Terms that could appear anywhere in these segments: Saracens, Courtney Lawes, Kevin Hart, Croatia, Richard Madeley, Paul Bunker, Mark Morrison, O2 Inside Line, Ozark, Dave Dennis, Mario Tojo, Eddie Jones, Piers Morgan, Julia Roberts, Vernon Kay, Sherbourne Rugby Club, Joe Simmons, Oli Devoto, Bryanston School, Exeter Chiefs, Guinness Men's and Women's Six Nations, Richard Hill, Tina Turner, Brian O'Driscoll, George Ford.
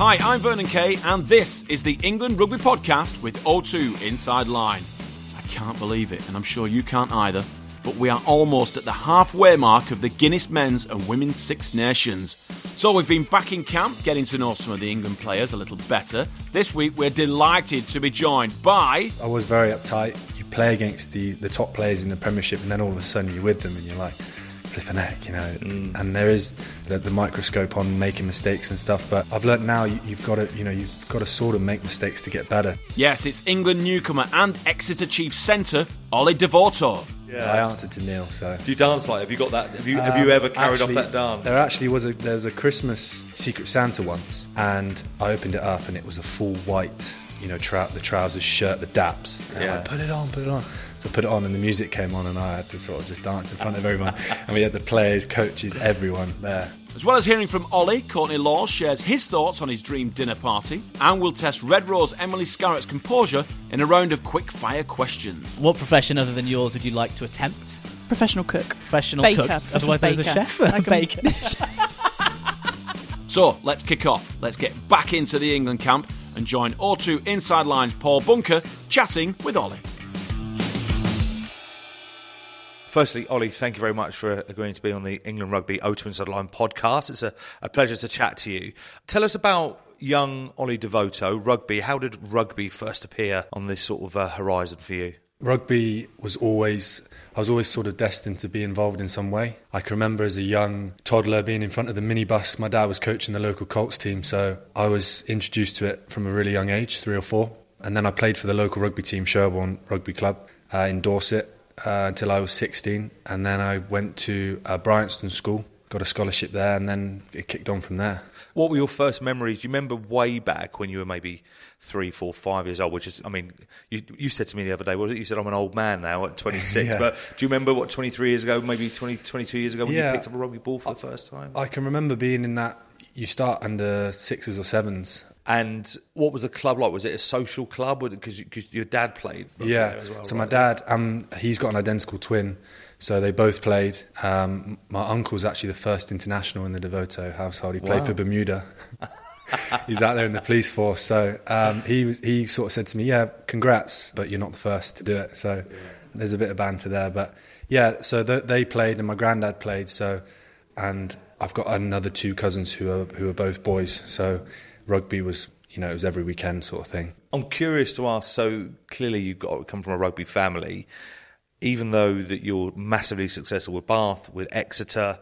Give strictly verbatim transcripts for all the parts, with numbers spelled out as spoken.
Hi, I'm Vernon Kay, and this is the England Rugby Podcast with O two Inside Line. I can't believe it, and I'm sure you can't either, but we are almost at the halfway mark of the Guinness Men's and Women's Six Nations. So we've been back in camp, getting to know some of the England players a little better. This week we're delighted to be joined by... I was very uptight. You play against the, the top players in the Premiership, and then all of a sudden you're with them, and you're like... flip a neck, you know, mm. and there is the, the microscope on making mistakes and stuff. But I've learnt now you, you've got to, you know, you've got to sort of make mistakes to get better. Yes, it's England newcomer and Exeter Chiefs centre Oli Devoto. Yeah, I answered to Neil. So, do you dance like? Have you got that? Have you um, have you ever carried actually, off that dance? There actually was a there was a Christmas Secret Santa once, and I opened it up and it was a full white, you know, trout, the trousers, shirt, the daps. And yeah. I put it on, put it on. So I put it on and the music came on and I had to sort of just dance in front of everyone. And we had the players, coaches, everyone there. As well as hearing from Oli, Courtney Lawes shares his thoughts on his dream dinner party, and we'll test Red Rose Emily Scarrett's composure in a round of quick-fire questions. What profession other than yours would you like to attempt? Professional cook. Professional baker. cook. Professional Otherwise baker. I was a chef. Like a baker. So, let's kick off. Let's get back into the England camp and join O two Inside Line's Paul Bunker chatting with Oli. Firstly, Oli, thank you very much for agreeing to be on the England Rugby O two Inside Line podcast. It's a, a pleasure to chat to you. Tell us about young Oli Devoto, rugby. How did rugby first appear on this sort of uh, horizon for you? Rugby was always, I was always sort of destined to be involved in some way. I can remember as a young toddler being in front of the minibus. My dad was coaching the local Colts team, so I was introduced to it from a really young age, three or four. And then I played for the local rugby team, Sherbourne Rugby Club, uh, in Dorset. Uh, until I was sixteen, and then I went to uh, Bryanston School, got a scholarship there, and then it kicked on from there. What were your first memories? Do you remember way back when you were maybe three, four, five years old? Which is, I mean, you, you said to me the other day, what was it? You said, I'm an old man now at twenty-six, yeah. But do you remember what, twenty-three years ago, maybe twenty, twenty-two years ago, when yeah. you picked up a rugby ball for I, the first time? I can remember being in that, you start under sixes or sevens. And what was the club like? Was it a social club? Because your dad played. Yeah, as well, so right? my dad, um, he's got an identical twin, so they both played. Um, my uncle's actually the first international in the Devoto household. He played wow. for Bermuda. He's out there in the police force. So um, he was, he sort of said to me, yeah, congrats, but you're not the first to do it. So yeah. there's a bit of banter there. But yeah, so th- they played and my granddad played. So and I've got another two cousins who are who are both boys, so... Rugby was, you know, it was every weekend sort of thing. I'm curious to ask, so clearly you got come from a rugby family, even though that you're massively successful with Bath, with Exeter,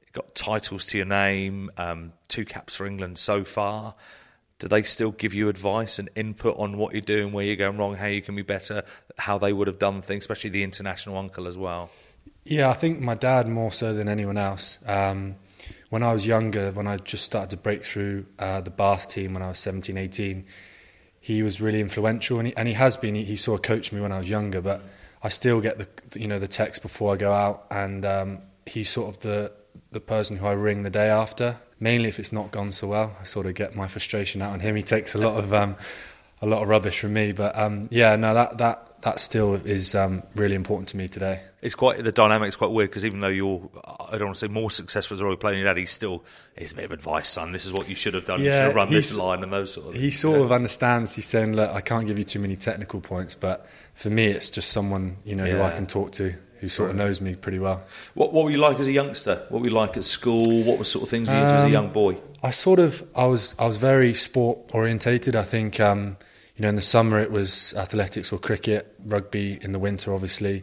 you've got titles to your name, um, two caps for England so far, do they still give you advice and input on what you're doing, where you're going wrong, how you can be better, how they would have done things, especially the international uncle as well? Yeah, I think my dad more so than anyone else. Um When I was younger, when I just started to break through uh, the Bath team when I was seventeen, eighteen, he was really influential, and he, and he has been. He, he sort of coached me when I was younger, but I still get the you know the text before I go out, and um, he's sort of the the person who I ring the day after. Mainly if it's not gone so well, I sort of get my frustration out on him. He takes a lot of um, a lot of rubbish from me, but um, yeah, no, that that. That still is um, really important to me today. It's quite the dynamic's quite weird because even though you're, I don't want to say more successful as a rugby player than your dad, he's still he's a bit of advice, son. This is what you should have done. Yeah, you should have run this line and those sort of things. He sort yeah. of understands. He's saying, look, I can't give you too many technical points, but for me, it's just someone you know yeah. who I can talk to who sort of knows me pretty well. What What were you like as a youngster? What were you like at school? What were sort of things you um, into as a young boy? I sort of I was I was very sport orientated. I think. Um, You know, in the summer it was athletics or cricket, rugby in the winter, obviously.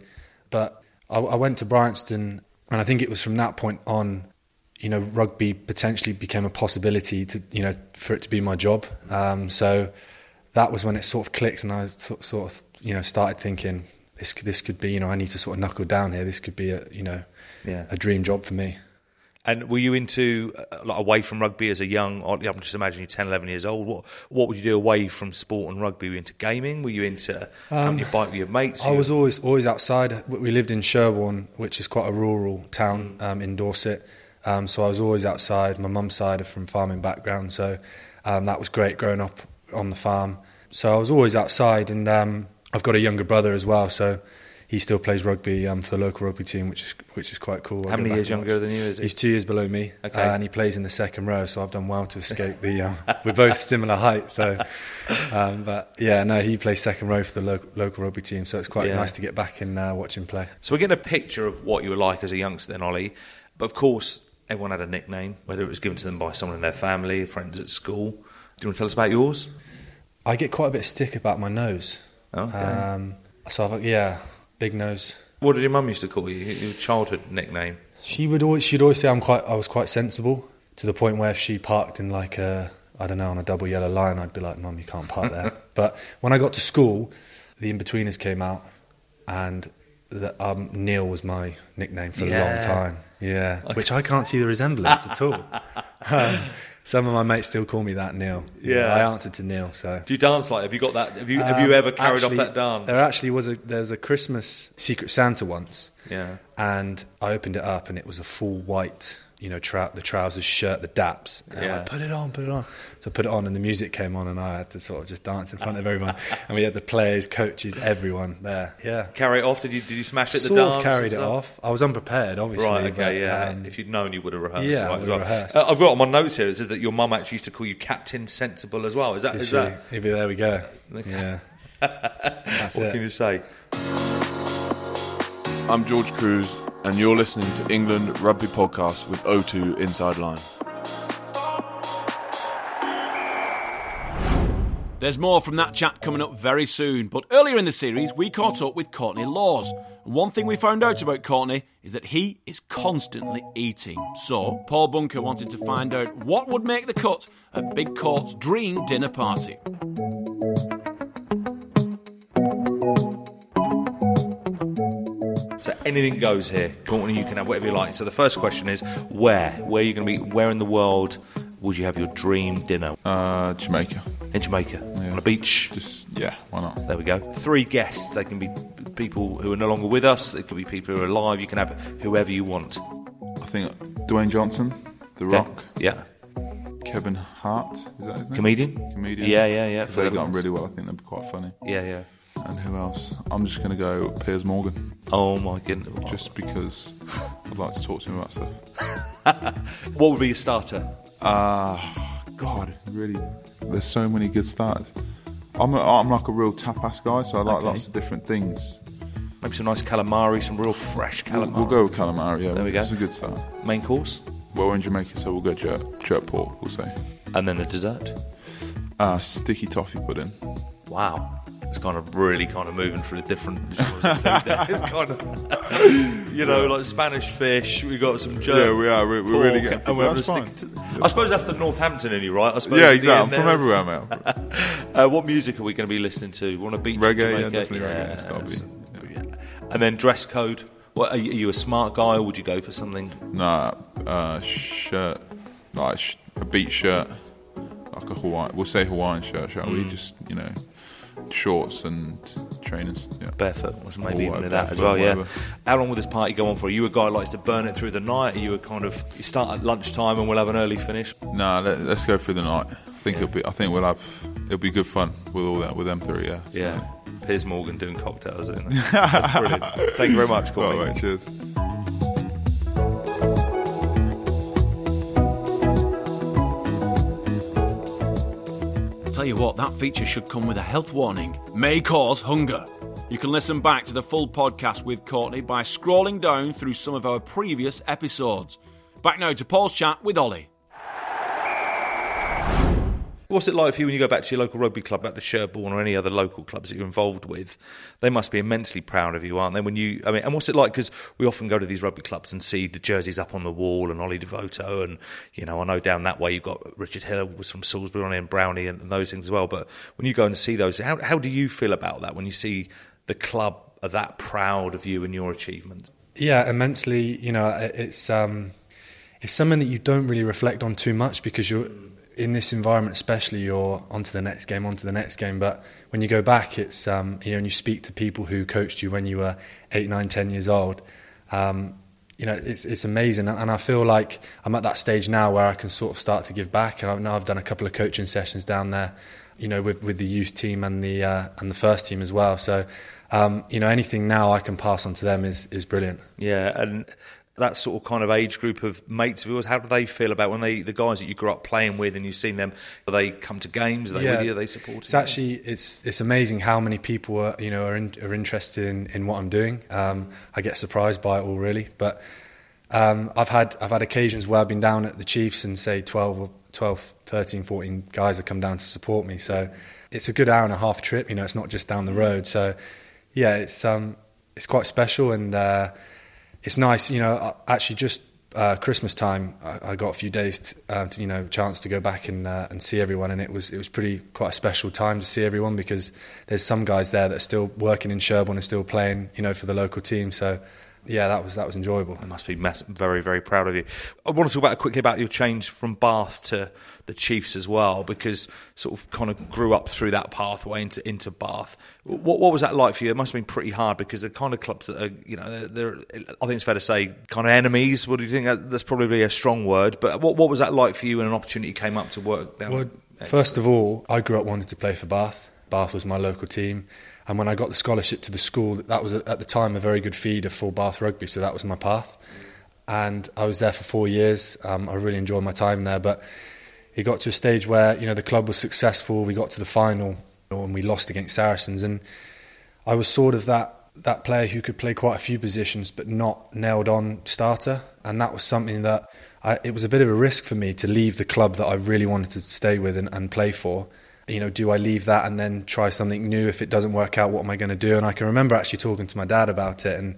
But I, I went to Bryanston, and I think it was from that point on, you know, rugby potentially became a possibility to, you know, for it to be my job. Um, so that was when it sort of clicked, and I was sort, sort of, you know, started thinking this this could be, you know, I need to sort of knuckle down here. This could be a, you know, yeah. a dream job for me. And were you into, like, away from rugby as a young, I'm just imagining you're ten, eleven years old, what what would you do away from sport and rugby? Were you into gaming? Were you into um, your bike with your mates? I was always always outside. We lived in Sherbourne, which is quite a rural town um, in Dorset, um, so I was always outside. My mum's side are from farming background, so um, that was great growing up on the farm. So I was always outside, and um, I've got a younger brother as well, so... he still plays rugby um, for the local rugby team, which is which is quite cool. How many years younger than you is he? He's two years below me, okay. uh, and he plays in the second row, so I've done well to escape the... Um, we're both similar height, so... Um, but, yeah, no, he plays second row for the local, local rugby team, so it's quite yeah. nice to get back and uh, watch him play. So we're getting a picture of what you were like as a youngster then, Oli, but of course... Everyone had a nickname, whether it was given to them by someone in their family, friends at school. Do you want to tell us about yours? I get quite a bit of stick about my nose. Oh, okay. Um, so, I've, yeah, big nose. What did your mum used to call you? Your childhood nickname? She would always. She'd always say I'm quite. I was quite sensible, to the point where if she parked in like a, I don't know, on a double yellow line, I'd be like, Mum, you can't park there. But when I got to school, the in-betweeners came out, and the, um, Neil was my nickname for yeah. a long time. Yeah, okay. Which I can't see the resemblance at all. Um, some of my mates still call me that, Neil. Yeah, I answered to Neil. So, do you dance like? Have you got that? Have you have um, you ever carried actually, off that dance? There actually was a there was a Christmas Secret Santa once. Yeah, and I opened it up and it was a full white, you know, trout the trousers, shirt, the daps. And yeah. I like, put it on, put it on. So I put it on and the music came on and I had to sort of just dance in front of everyone. And we had the players, coaches, everyone there. Yeah, carry it off. Did you did you smash it? The sort dance of carried it off. I was unprepared, obviously. Right. Okay. But, yeah. Um, if you'd known, you would have rehearsed. Yeah, right, as well. rehearsed. Uh, I've got on my notes here. It says that your mum actually used to call you Captain Sensible as well. Is that? Did is she? that? Maybe there we go. Yeah. That's what it. Can you say? I'm George Cruz, and you're listening to England Rugby Podcast with O two Inside Line. There's more from that chat coming up very soon, but earlier in the series we caught up with Courtney Lawes, and one thing we found out about Courtney is that he is constantly eating. So Paul Bunker wanted to find out what would make the cut at Big Court's dream dinner party. So anything goes here, Courtney, you can have whatever you like. So the first question is, where? Where are you going to be? Where in the world would you have your dream dinner? Uh, Jamaica. In Jamaica? Yeah. On a beach? Just, yeah, why not? There we go. Three guests. They can be people who are no longer with us. It could be people who are alive. You can have whoever you want. I think Dwayne Johnson, The Rock. Okay. Yeah. Kevin Hart, is that his name? Comedian? Comedian. Yeah, yeah, yeah. They've gotten really well. I think they'd be quite funny. Yeah, yeah. And who else? I'm just going to go Piers Morgan. Oh, my goodness. Just because I'd like to talk to him about stuff. What would be your starter? Ah, uh, God, really, there's so many good starters. I'm, a, I'm like a real tapas guy, so I like okay. lots of different things. Maybe some nice calamari, some real fresh calamari. We'll, we'll go with calamari, yeah. There we go. It's a good start. Main course? Well, we're in Jamaica, so we'll go jerk, jerk pork, we'll say. And then the dessert? Uh, sticky toffee pudding. Wow. It's kind of really kind of moving through the different genres of food there. It's kind of, you know, like Spanish fish. We've got some jerk. Yeah, we are. We're, we're really getting... And we're stick to, I suppose that's the Northampton in you, right? I suppose yeah, exactly. I'm from everywhere, man. uh, what music are we going to be listening to? We're on a beach. Reggae, yeah, definitely yeah, reggae. It's got to be. Yeah. And then dress code. What, are you, are you a smart guy or would you go for something? Nah, uh, shirt. Like sh- a beach shirt. Like a Hawaiian... We'll say Hawaiian shirt, shall mm. we? Just, you know... Shorts and trainers, yeah. Barefoot, maybe even of that as well, yeah. How long will this party go on for? Are you a guy who likes to burn it through the night? Are you a kind of you start at lunchtime and we'll have an early finish? Nah, let, let's go through the night. I think yeah. it'll be. I think we'll have. It'll be good fun with all that with them three, yeah. So. Yeah, Piers Morgan doing cocktails, isn't it? That's brilliant. Thank you very much, Courtney. All right, cheers. Tell you what, that feature should come with a health warning. May cause hunger. You can listen back to the full podcast with Courtney by scrolling down through some of our previous episodes. Back now to Paul's chat with Oli. What's it like for you when you go back to your local rugby club, back to Sherbourne or any other local clubs that you're involved with? They must be immensely proud of you, aren't they? When you, I mean, and what's it like? Because we often go to these rugby clubs and see the jerseys up on the wall and Oli Devoto and, you know, I know down that way you've got Richard Hill was from Salisbury on and Brownie and, and those things as well. But when you go and see those, how how do you feel about that when you see the club are that proud of you and your achievements? Yeah, immensely. You know, it's um, it's something that you don't really reflect on too much because you're... In this environment especially, you're onto the next game, onto the next game. But when you go back, it's um, you know, and you speak to people who coached you when you were eight, nine, ten years old. Um, you know, it's it's amazing, and I feel like I'm at that stage now where I can sort of start to give back. And I know I've done a couple of coaching sessions down there, you know, with with the youth team and the uh, and the first team as well. So um, you know, anything now I can pass on to them is is brilliant. Yeah, and that sort of kind of age group of mates of yours, how do they feel about when they the guys that you grew up playing with and you've seen them, do they come to games, are they yeah. with you, are they supporting it's you? Actually, it's it's amazing how many people are, you know, are, in, are interested in, in what I'm doing. Um, I get surprised by it all, really. But um, I've had I've had occasions where I've been down at the Chiefs and say twelve, thirteen, fourteen guys have come down to support me. So it's a good hour and a half trip, you know, it's not just down the road. So yeah, it's um it's quite special, and uh, it's nice, you know. Actually, just uh, Christmas time, I, I got a few days, to, uh, to, you know, chance to go back and uh, and see everyone, and it was it was pretty quite a special time to see everyone, because there's some guys there that are still working in Sherbourne and still playing, you know, for the local team. So yeah, that was that was enjoyable. I must be mass- very very proud of you. I want to talk about quickly about your change from Bath to the Chiefs as well, because sort of kind of grew up through that pathway into into Bath. What what was that like for you? It must have been pretty hard, because the kind of clubs that are, you know, they're, I think it's fair to say, kind of enemies. What do you think? That's probably a strong word, but what what was that like for you when an opportunity came up to work down? Well, first of all, I grew up wanting to play for Bath. Bath was my local team, and when I got the scholarship to the school, that was at the time a very good feeder for Bath Rugby, so that was my path. And I was there for four years. Um, I really enjoyed my time there, but it got to a stage where, you know, the club was successful. We got to the final, and we lost against Saracens. And I was sort of that that player who could play quite a few positions, but not nailed on starter. And that was something that I, it was a bit of a risk for me to leave the club that I really wanted to stay with and, and play for. You know, do I leave that and then try something new? If it doesn't work out, what am I going to do? And I can remember actually talking to my dad about it, and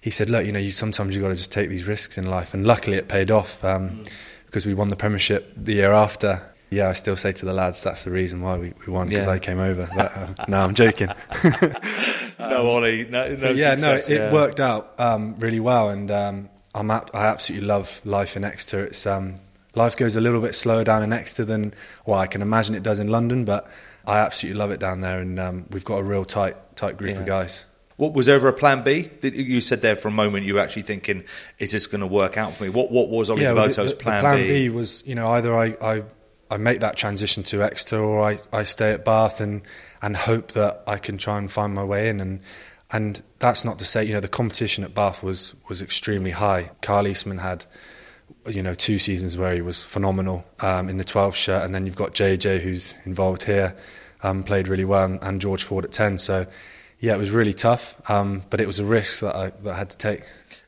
he said, look, you know, you sometimes you've got to just take these risks in life. And luckily it paid off, um, mm. because we won the Premiership the year after. Yeah, I still say to the lads, that's the reason why we, we won, because yeah. I came over. But, um, no, I'm joking. um, no, Ollie, no, no Yeah, success, no, it, yeah. it worked out um, really well, and um, I'm at, I absolutely love life in Exeter. It's... Um, Life goes a little bit slower down in Exeter than, well, I can imagine it does in London, but I absolutely love it down there, and um, we've got a real tight tight group yeah. of guys. What was there ever a plan B? You said there for a moment you were actually thinking, is this going to work out for me? What what was Oli yeah, Devoto's well, the, the, plan, the plan B? Plan B was, you know, either I, I, I make that transition to Exeter, or I, I stay at Bath and, and hope that I can try and find my way in. And and that's not to say, you know, the competition at Bath was, was extremely high. Carl Eastman had... you know, two seasons where he was phenomenal um, in the twelve shirt, and then you've got J J, who's involved here, um, played really well, and George Ford at ten. So, yeah, it was really tough, um, but it was a risk that I, that I had to take.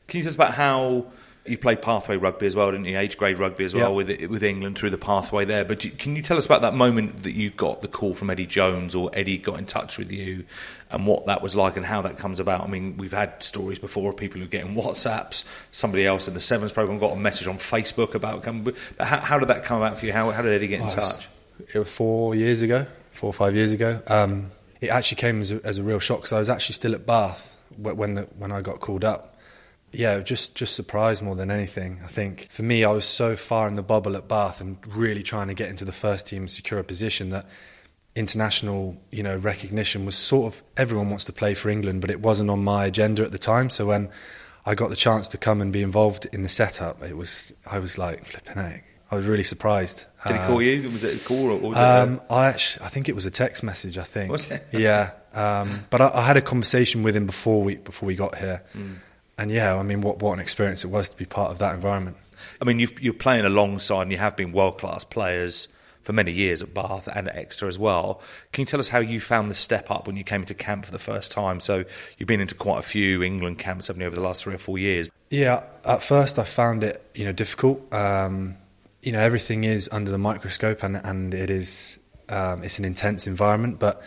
Can you tell us about how you played pathway rugby as well, didn't you? Age grade rugby as well, yeah. with with England through the pathway there. But do, can you tell us about that moment that you got the call from Eddie Jones, or Eddie got in touch with you, and what that was like and how that comes about? I mean, we've had stories before of people who are getting WhatsApps. Somebody else in the Sevens programme got a message on Facebook about coming. How, how did that come about for you? How, how did Eddie get in well, touch? It was four years ago, four or five years ago. Um, it actually came as a, as a real shock, because I was actually still at Bath when the, when I got called up. Yeah, just just surprise more than anything, I think. For me, I was so far in the bubble at Bath and really trying to get into the first team and secure a position that international, you know, recognition was sort of, everyone wants to play for England, but it wasn't on my agenda at the time. So when I got the chance to come and be involved in the setup, it was I was like, flipping egg. I was really surprised. Did he call you? Was it a call? Or was um, it a... I actually, I think it was a text message, I think. Was it? Yeah. Um, but I, I had a conversation with him before we before we got here. Mm. And yeah, I mean, what what an experience it was to be part of that environment. I mean, you've, you're playing alongside, and you have been world-class players for many years at Bath and at Exeter as well. Can you tell us how you found the step up when you came into camp for the first time? So you've been into quite a few England camps, haven't you, over the last three or four years? Yeah, at first I found it, you know, difficult. Um, you know, everything is under the microscope, and and it is um, it's an intense environment, but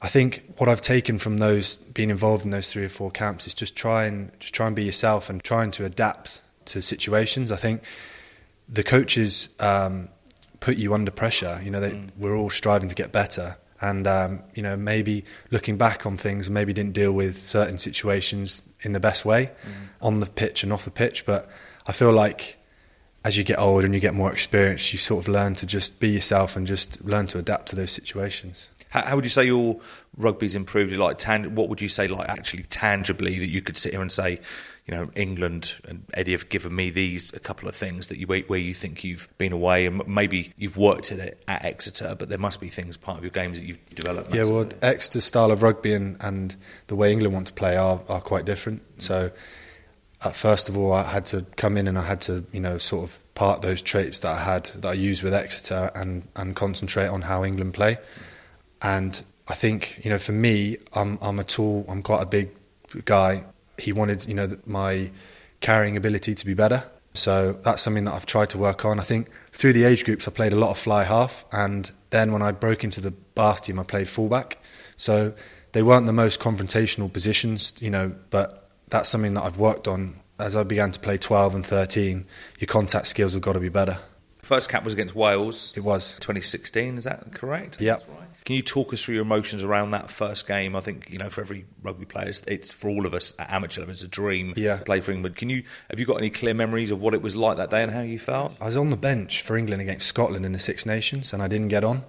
I think what I've taken from those, being involved in those three or four camps, is just try and just try and be yourself and trying to adapt to situations. I think the coaches um, put you under pressure. You know, they, mm. we're all striving to get better, and um, you know, maybe looking back on things, maybe didn't deal with certain situations in the best way mm. on the pitch and off the pitch. But I feel like as you get older and you get more experience, you sort of learn to just be yourself and just learn to adapt to those situations. How, how would you say your rugby's improved? Like, tan- what would you say, like, actually tangibly, that you could sit here and say, you know, England and Eddie have given me these a couple of things that you where you think you've been away, and maybe you've worked at it at Exeter, but there must be things part of your games that you've developed. Yeah, well, Exeter's style of rugby and, and the way England want to play are are quite different. Mm. So, at first of all, I had to come in and I had to, you know, sort of part those traits that I had that I used with Exeter and and concentrate on how England play. Mm. And I think, you know, for me, I'm I'm a tall, I'm quite a big guy. He wanted, you know, my carrying ability to be better. So that's something that I've tried to work on. I think through the age groups, I played a lot of fly half. And then when I broke into the Bath team, I played fullback. So they weren't the most confrontational positions, you know, but that's something that I've worked on. As I began to play twelve and thirteen, your contact skills have got to be better. First cap was against Wales. It was. twenty sixteen, is that correct? Yeah. Right. Can you talk us through your emotions around that first game? I think, you know, for every rugby player, it's, it's for all of us at amateur level, it's a dream yeah. to play for England. Can you, have you got any clear memories of what it was like that day and how you felt? I was on the bench for England against Scotland in the Six Nations and I didn't get on.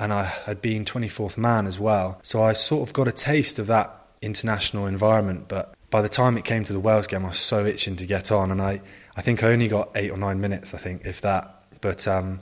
And I had been twenty-fourth man as well. So I sort of got a taste of that international environment. But by the time it came to the Wales game, I was so itching to get on. And I, I think I only got eight or nine minutes, I think, if that. But, um,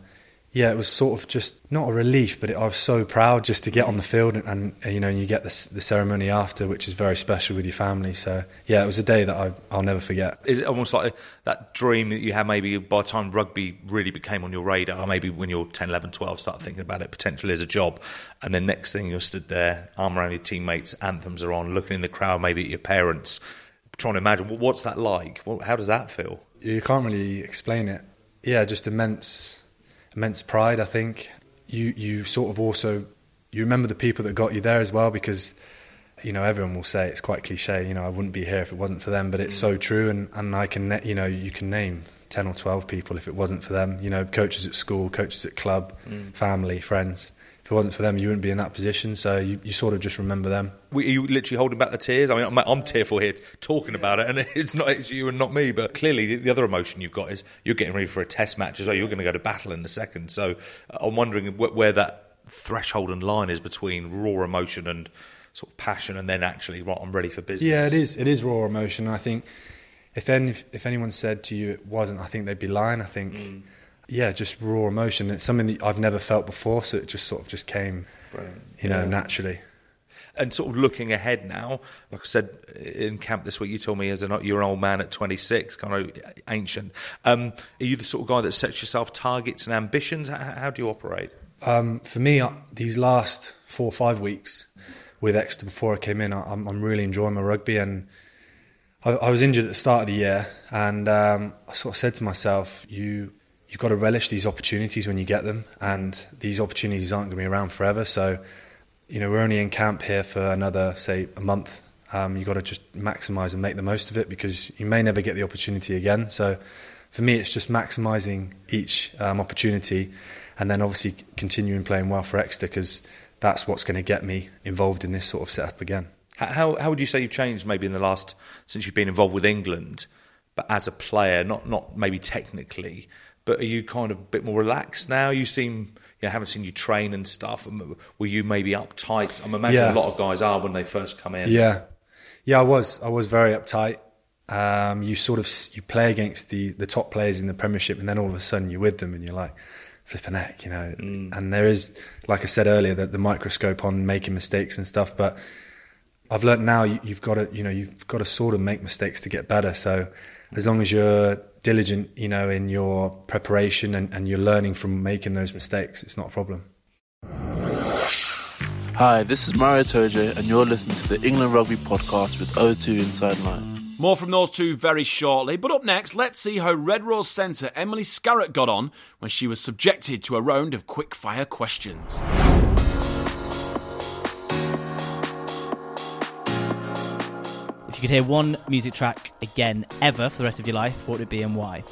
yeah, it was sort of just not a relief, but it, I was so proud just to get on the field and, and, and you know, you get the, the ceremony after, which is very special with your family. So, yeah, it was a day that I, I'll never forget. Is it almost like that dream that you had maybe by the time rugby really became on your radar, maybe when you're ten, eleven, twelve, start thinking about it potentially as a job, and then next thing you're stood there, arm around your teammates, anthems are on, looking in the crowd, maybe at your parents, trying to imagine, well, what's that like? Well, how does that feel? You can't really explain it. Yeah, just immense, immense pride, I think. You you sort of also, you remember the people that got you there as well, because, you know, everyone will say, it's quite cliche, you know, I wouldn't be here if it wasn't for them, but it's so true, and, and I can, you know, you can name ten or twelve people if it wasn't for them, you know, coaches at school, coaches at club, mm. family, friends. If it wasn't for them, you wouldn't be in that position, so you, you sort of just remember them. Are you literally holding back the tears? I mean, I'm, I'm tearful here talking about it, and it's not it's you and not me, but clearly the, the other emotion you've got is you're getting ready for a test match as well. You're going to go to battle in a second, so I'm wondering wh- where that threshold and line is between raw emotion and sort of passion and then actually, right, I'm ready for business. Yeah, it is, it is raw emotion, and I think if, any, if, if anyone said to you it wasn't, I think they'd be lying, I think... Mm. Yeah, just raw emotion. It's something that I've never felt before, so it just sort of just came, Brilliant. you know, yeah. naturally. And sort of looking ahead now, like I said in camp this week, you told me as an you're an old man at twenty-six, kind of ancient. Um, are you the sort of guy that sets yourself targets and ambitions? How, how do you operate? Um, for me, I, these last four or five weeks with Exeter before I came in, I, I'm, I'm really enjoying my rugby. And I, I was injured at the start of the year, and um, I sort of said to myself, you. You've got to relish these opportunities when you get them, and these opportunities aren't going to be around forever. So, you know, we're only in camp here for another, say, a month. Um, you've got to just maximise and make the most of it because you may never get the opportunity again. So, for me, it's just maximising each um, opportunity and then obviously continuing playing well for Exeter because that's what's going to get me involved in this sort of setup again. How, how would you say you've changed maybe in the last, since you've been involved with England, but as a player, not not maybe technically, but are you kind of a bit more relaxed now? You seem, you know, haven't seen you train and stuff. Were you maybe uptight? I'm imagining yeah. a lot of guys are when they first come in. Yeah, yeah, I was. I was very uptight. Um, you sort of you play against the the top players in the Premiership, and then all of a sudden you're with them, and you're like flipping heck, you know. Mm. And there is, like I said earlier, that the microscope on making mistakes and stuff. But I've learnt now you, you've got to, you know, you've got to sort of make mistakes to get better. So as long as you're diligent, you know, in your preparation and, and you're learning from making those mistakes, it's not a problem. Hi, this is Mario Tojo and you're listening to the England Rugby Podcast with O two Inside Line. More from those two very shortly, but up next, let's see how Red Rose centre Emily Scarrett got on when she was subjected to a round of quick-fire questions. If you could hear one music track again ever for the rest of your life, what would it be and why?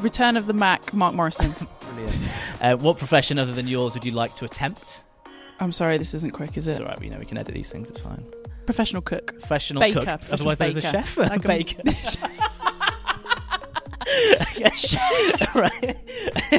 Return of the Mac, Mark Morrison. Brilliant. Uh, what profession other than yours would you like to attempt? I'm sorry, this isn't quick, is it? It's all right, you know, we can edit these things, it's fine. Professional cook. Professional baker, cook. Professional Otherwise baker. There's a chef. Like a baker. Chef. Right.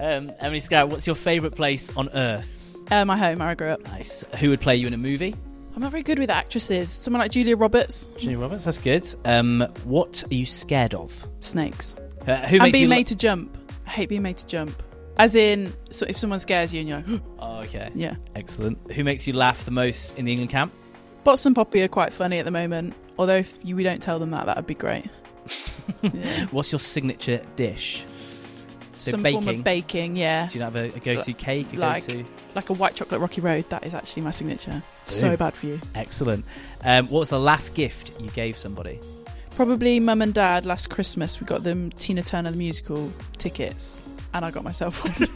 um, Emily Scarrett, what's your favourite place on earth? Uh, my home, where I grew up. Nice. Who would play you in a movie? I'm not very good with actresses. Someone like Julia Roberts. Julia Roberts, that's good. Um, what are you scared of? Snakes. Uh, who and makes being you made li- to jump. I hate being made to jump. As in, so if someone scares you and you're like, oh, okay. Yeah. Excellent. Who makes you laugh the most in the England camp? Bots and Poppy are quite funny at the moment. Although if you, we don't tell them that, that would be great. Yeah. What's your signature dish? So Some baking. form of baking, yeah. Do you have a, a go-to cake? A like, go-to? Like a white chocolate Rocky Road. That is actually my signature. So bad for you. Excellent. Um, what was the last gift you gave somebody? Probably mum and dad last Christmas. We got them Tina Turner the musical tickets. And I got myself one.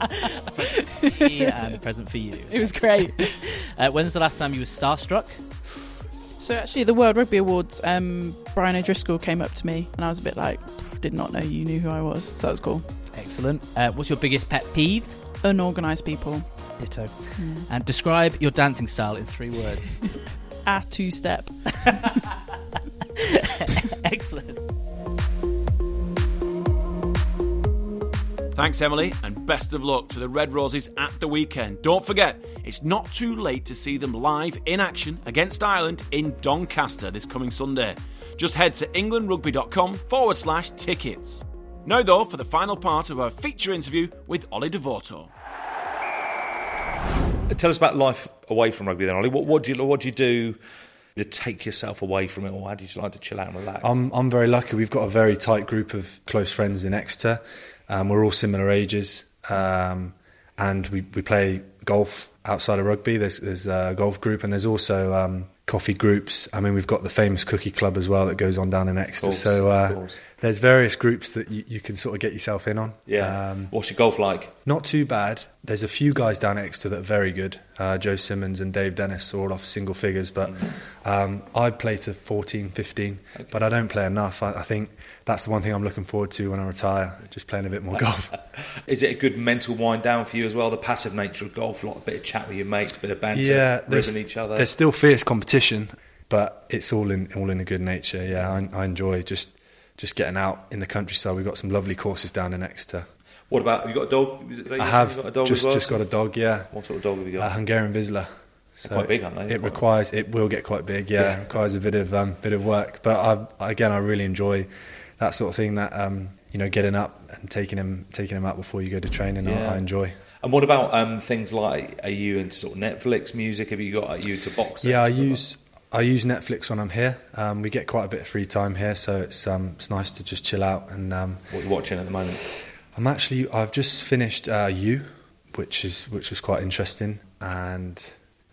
A present for me and a present for you. It was great. Uh, when was the last time you were starstruck? So actually the World Rugby Awards, um, Brian O'Driscoll came up to me and I was a bit like, did not know you knew who I was, so that was cool. Excellent. Uh, what's your biggest pet peeve? Unorganised people. Ditto. Mm. And describe your dancing style in three words. A two-step. Excellent. Thanks, Emily, and best of luck to the Red Roses at the weekend. Don't forget, it's not too late to see them live in action against Ireland in Doncaster this coming Sunday. Just head to englandrugby.com forward slash tickets. Now, though, for the final part of our feature interview with Oli Devoto. Tell us about life away from rugby then, Oli. What, what do you what do you do to take yourself away from it, or how do you like to chill out and relax? I'm I'm very lucky. We've got a very tight group of close friends in Exeter. Um, we're all similar ages, um, and we, we play golf outside of rugby. There's, there's a golf group, and there's also um, coffee groups. I mean, we've got the famous cookie club as well that goes on down in Exeter. Course, so uh, there's various groups that you, you can sort of get yourself in on. Yeah. Um, What's your golf like? Not too bad. There's a few guys down at Exeter that are very good. Uh, Joe Simmons and Dave Dennis are all off single figures, but um, I play to fourteen, fifteen, okay. But I don't play enough. I, I think... That's the one thing I'm looking forward to when I retire, just playing a bit more golf. Is it a good mental wind down for you as well, the passive nature of golf, a lot of bit of chat with your mates, a bit of banter, yeah, ribbing each other? There's still fierce competition, but it's all in all in a good nature, yeah. I, I enjoy just just getting out in the countryside. We've got some lovely courses down in Exeter. What about, have you got a dog? Is it I have got a dog just, well? just got a dog, yeah. What sort of dog have you got? A Hungarian Vizsla. So quite big, aren't they? It requires, it will get quite big, yeah. yeah. It requires a bit of, um, bit of work, but I, again, I really enjoy that sort of thing, that um, you know, getting up and taking him, taking him out before you go to training, yeah. I, I enjoy. And what about um, things like, are you into sort of Netflix music? Have you got, are you into boxing? Yeah, I use like? I use Netflix when I'm here. Um, we get quite a bit of free time here, so it's um, it's nice to just chill out. And um, what are you watching at the moment? I'm actually I've just finished uh, You, which is which was quite interesting, and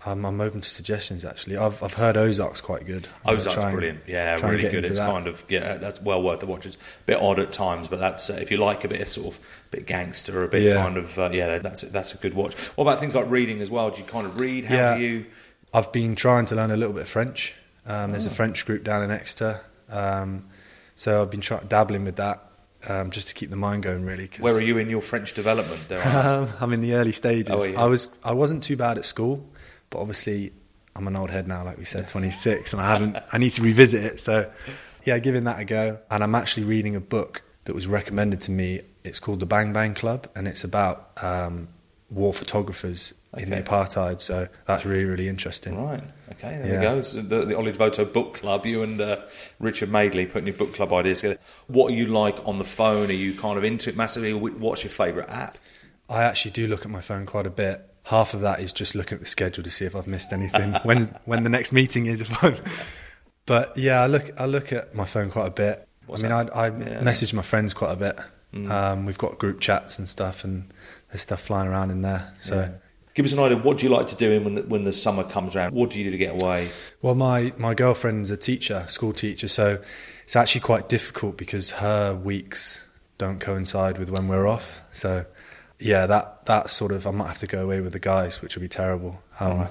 I'm, I'm open to suggestions, actually. I've I've heard Ozark's quite good. Ozark's and, brilliant. Yeah, really good. It's that. kind of, yeah, that's well worth the watch. It's a bit odd at times, but that's, uh, if you like a bit of sort of, a bit gangster, a bit yeah. kind of, uh, yeah, that's a, that's a good watch. What about things like reading as well? Do you kind of read? How yeah. do you? I've been trying to learn a little bit of French. Um, oh. There's a French group down in Exeter. Um, so I've been try- dabbling with that. Um, just to keep the mind going, really. Cause, Where are you in your French development? There um, I'm in the early stages. Oh, yeah. I was I wasn't too bad at school. But obviously, I'm an old head now, like we said, twenty-six, and I haven't. I need to revisit it. So, yeah, giving that a go. And I'm actually reading a book that was recommended to me. It's called The Bang Bang Club, and it's about um, war photographers okay. in the apartheid. So that's really, really interesting. Right. Okay, there yeah. we go. So the, the Oli Devoto Book Club, you and uh, Richard Madeley putting your book club ideas together. What are you like on the phone? Are you kind of into it massively? What's your favourite app? I actually do look at my phone quite a bit. Half of that is just looking at the schedule to see if I've missed anything, when when the next meeting is. If I'm... But yeah, I look I look at my phone quite a bit. What's I mean, that? I, I yeah. message my friends quite a bit. Mm. Um, we've got group chats and stuff, and there's stuff flying around in there. So, yeah. Give us an idea. What do you like to do when the, when the summer comes around? What do you do to get away? Well, my, my girlfriend's a teacher, school teacher, so it's actually quite difficult because her weeks don't coincide with when we're off. So. Yeah, that, that sort of, I might have to go away with the guys, which would be terrible. Um,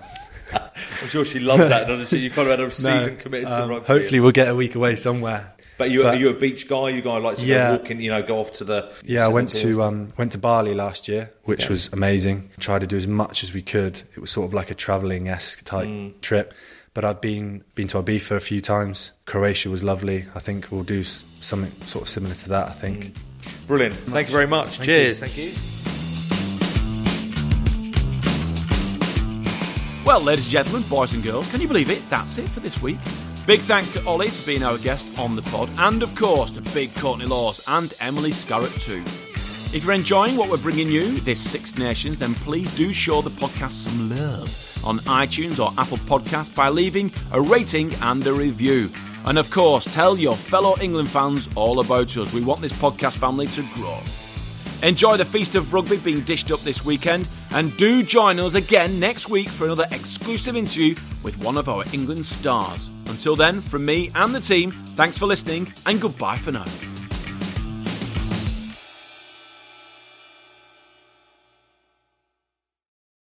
I'm sure she loves that. Honestly, you've kind of had a season no, committed to um, rugby. Hopefully we'll get a week away somewhere. But, you, but are you a beach guy? You guy like to yeah, go walking, you know, go off to the... Yeah, I went to um, went to Bali last year, which okay. was amazing. Tried to do as much as we could. It was sort of like a travelling-esque type mm. trip. But I've been, been to Ibiza a few times. Croatia was lovely. I think we'll do something sort of similar to that, I think. Mm. Brilliant. Thank you very much. Thank Cheers. You. Thank you. Well, ladies and gentlemen, boys and girls, can you believe it? That's it for this week. Big thanks to Oli for being our guest on the pod, and of course to Big Courtney Lawes and Emily Scarrett too. If you're enjoying what we're bringing you, this Six Nations, then please do show the podcast some love on iTunes or Apple Podcasts by leaving a rating and a review. And of course, tell your fellow England fans all about us. We want this podcast family to grow. Enjoy the feast of rugby being dished up this weekend, and do join us again next week for another exclusive interview with one of our England stars. Until then, from me and the team, thanks for listening and goodbye for now.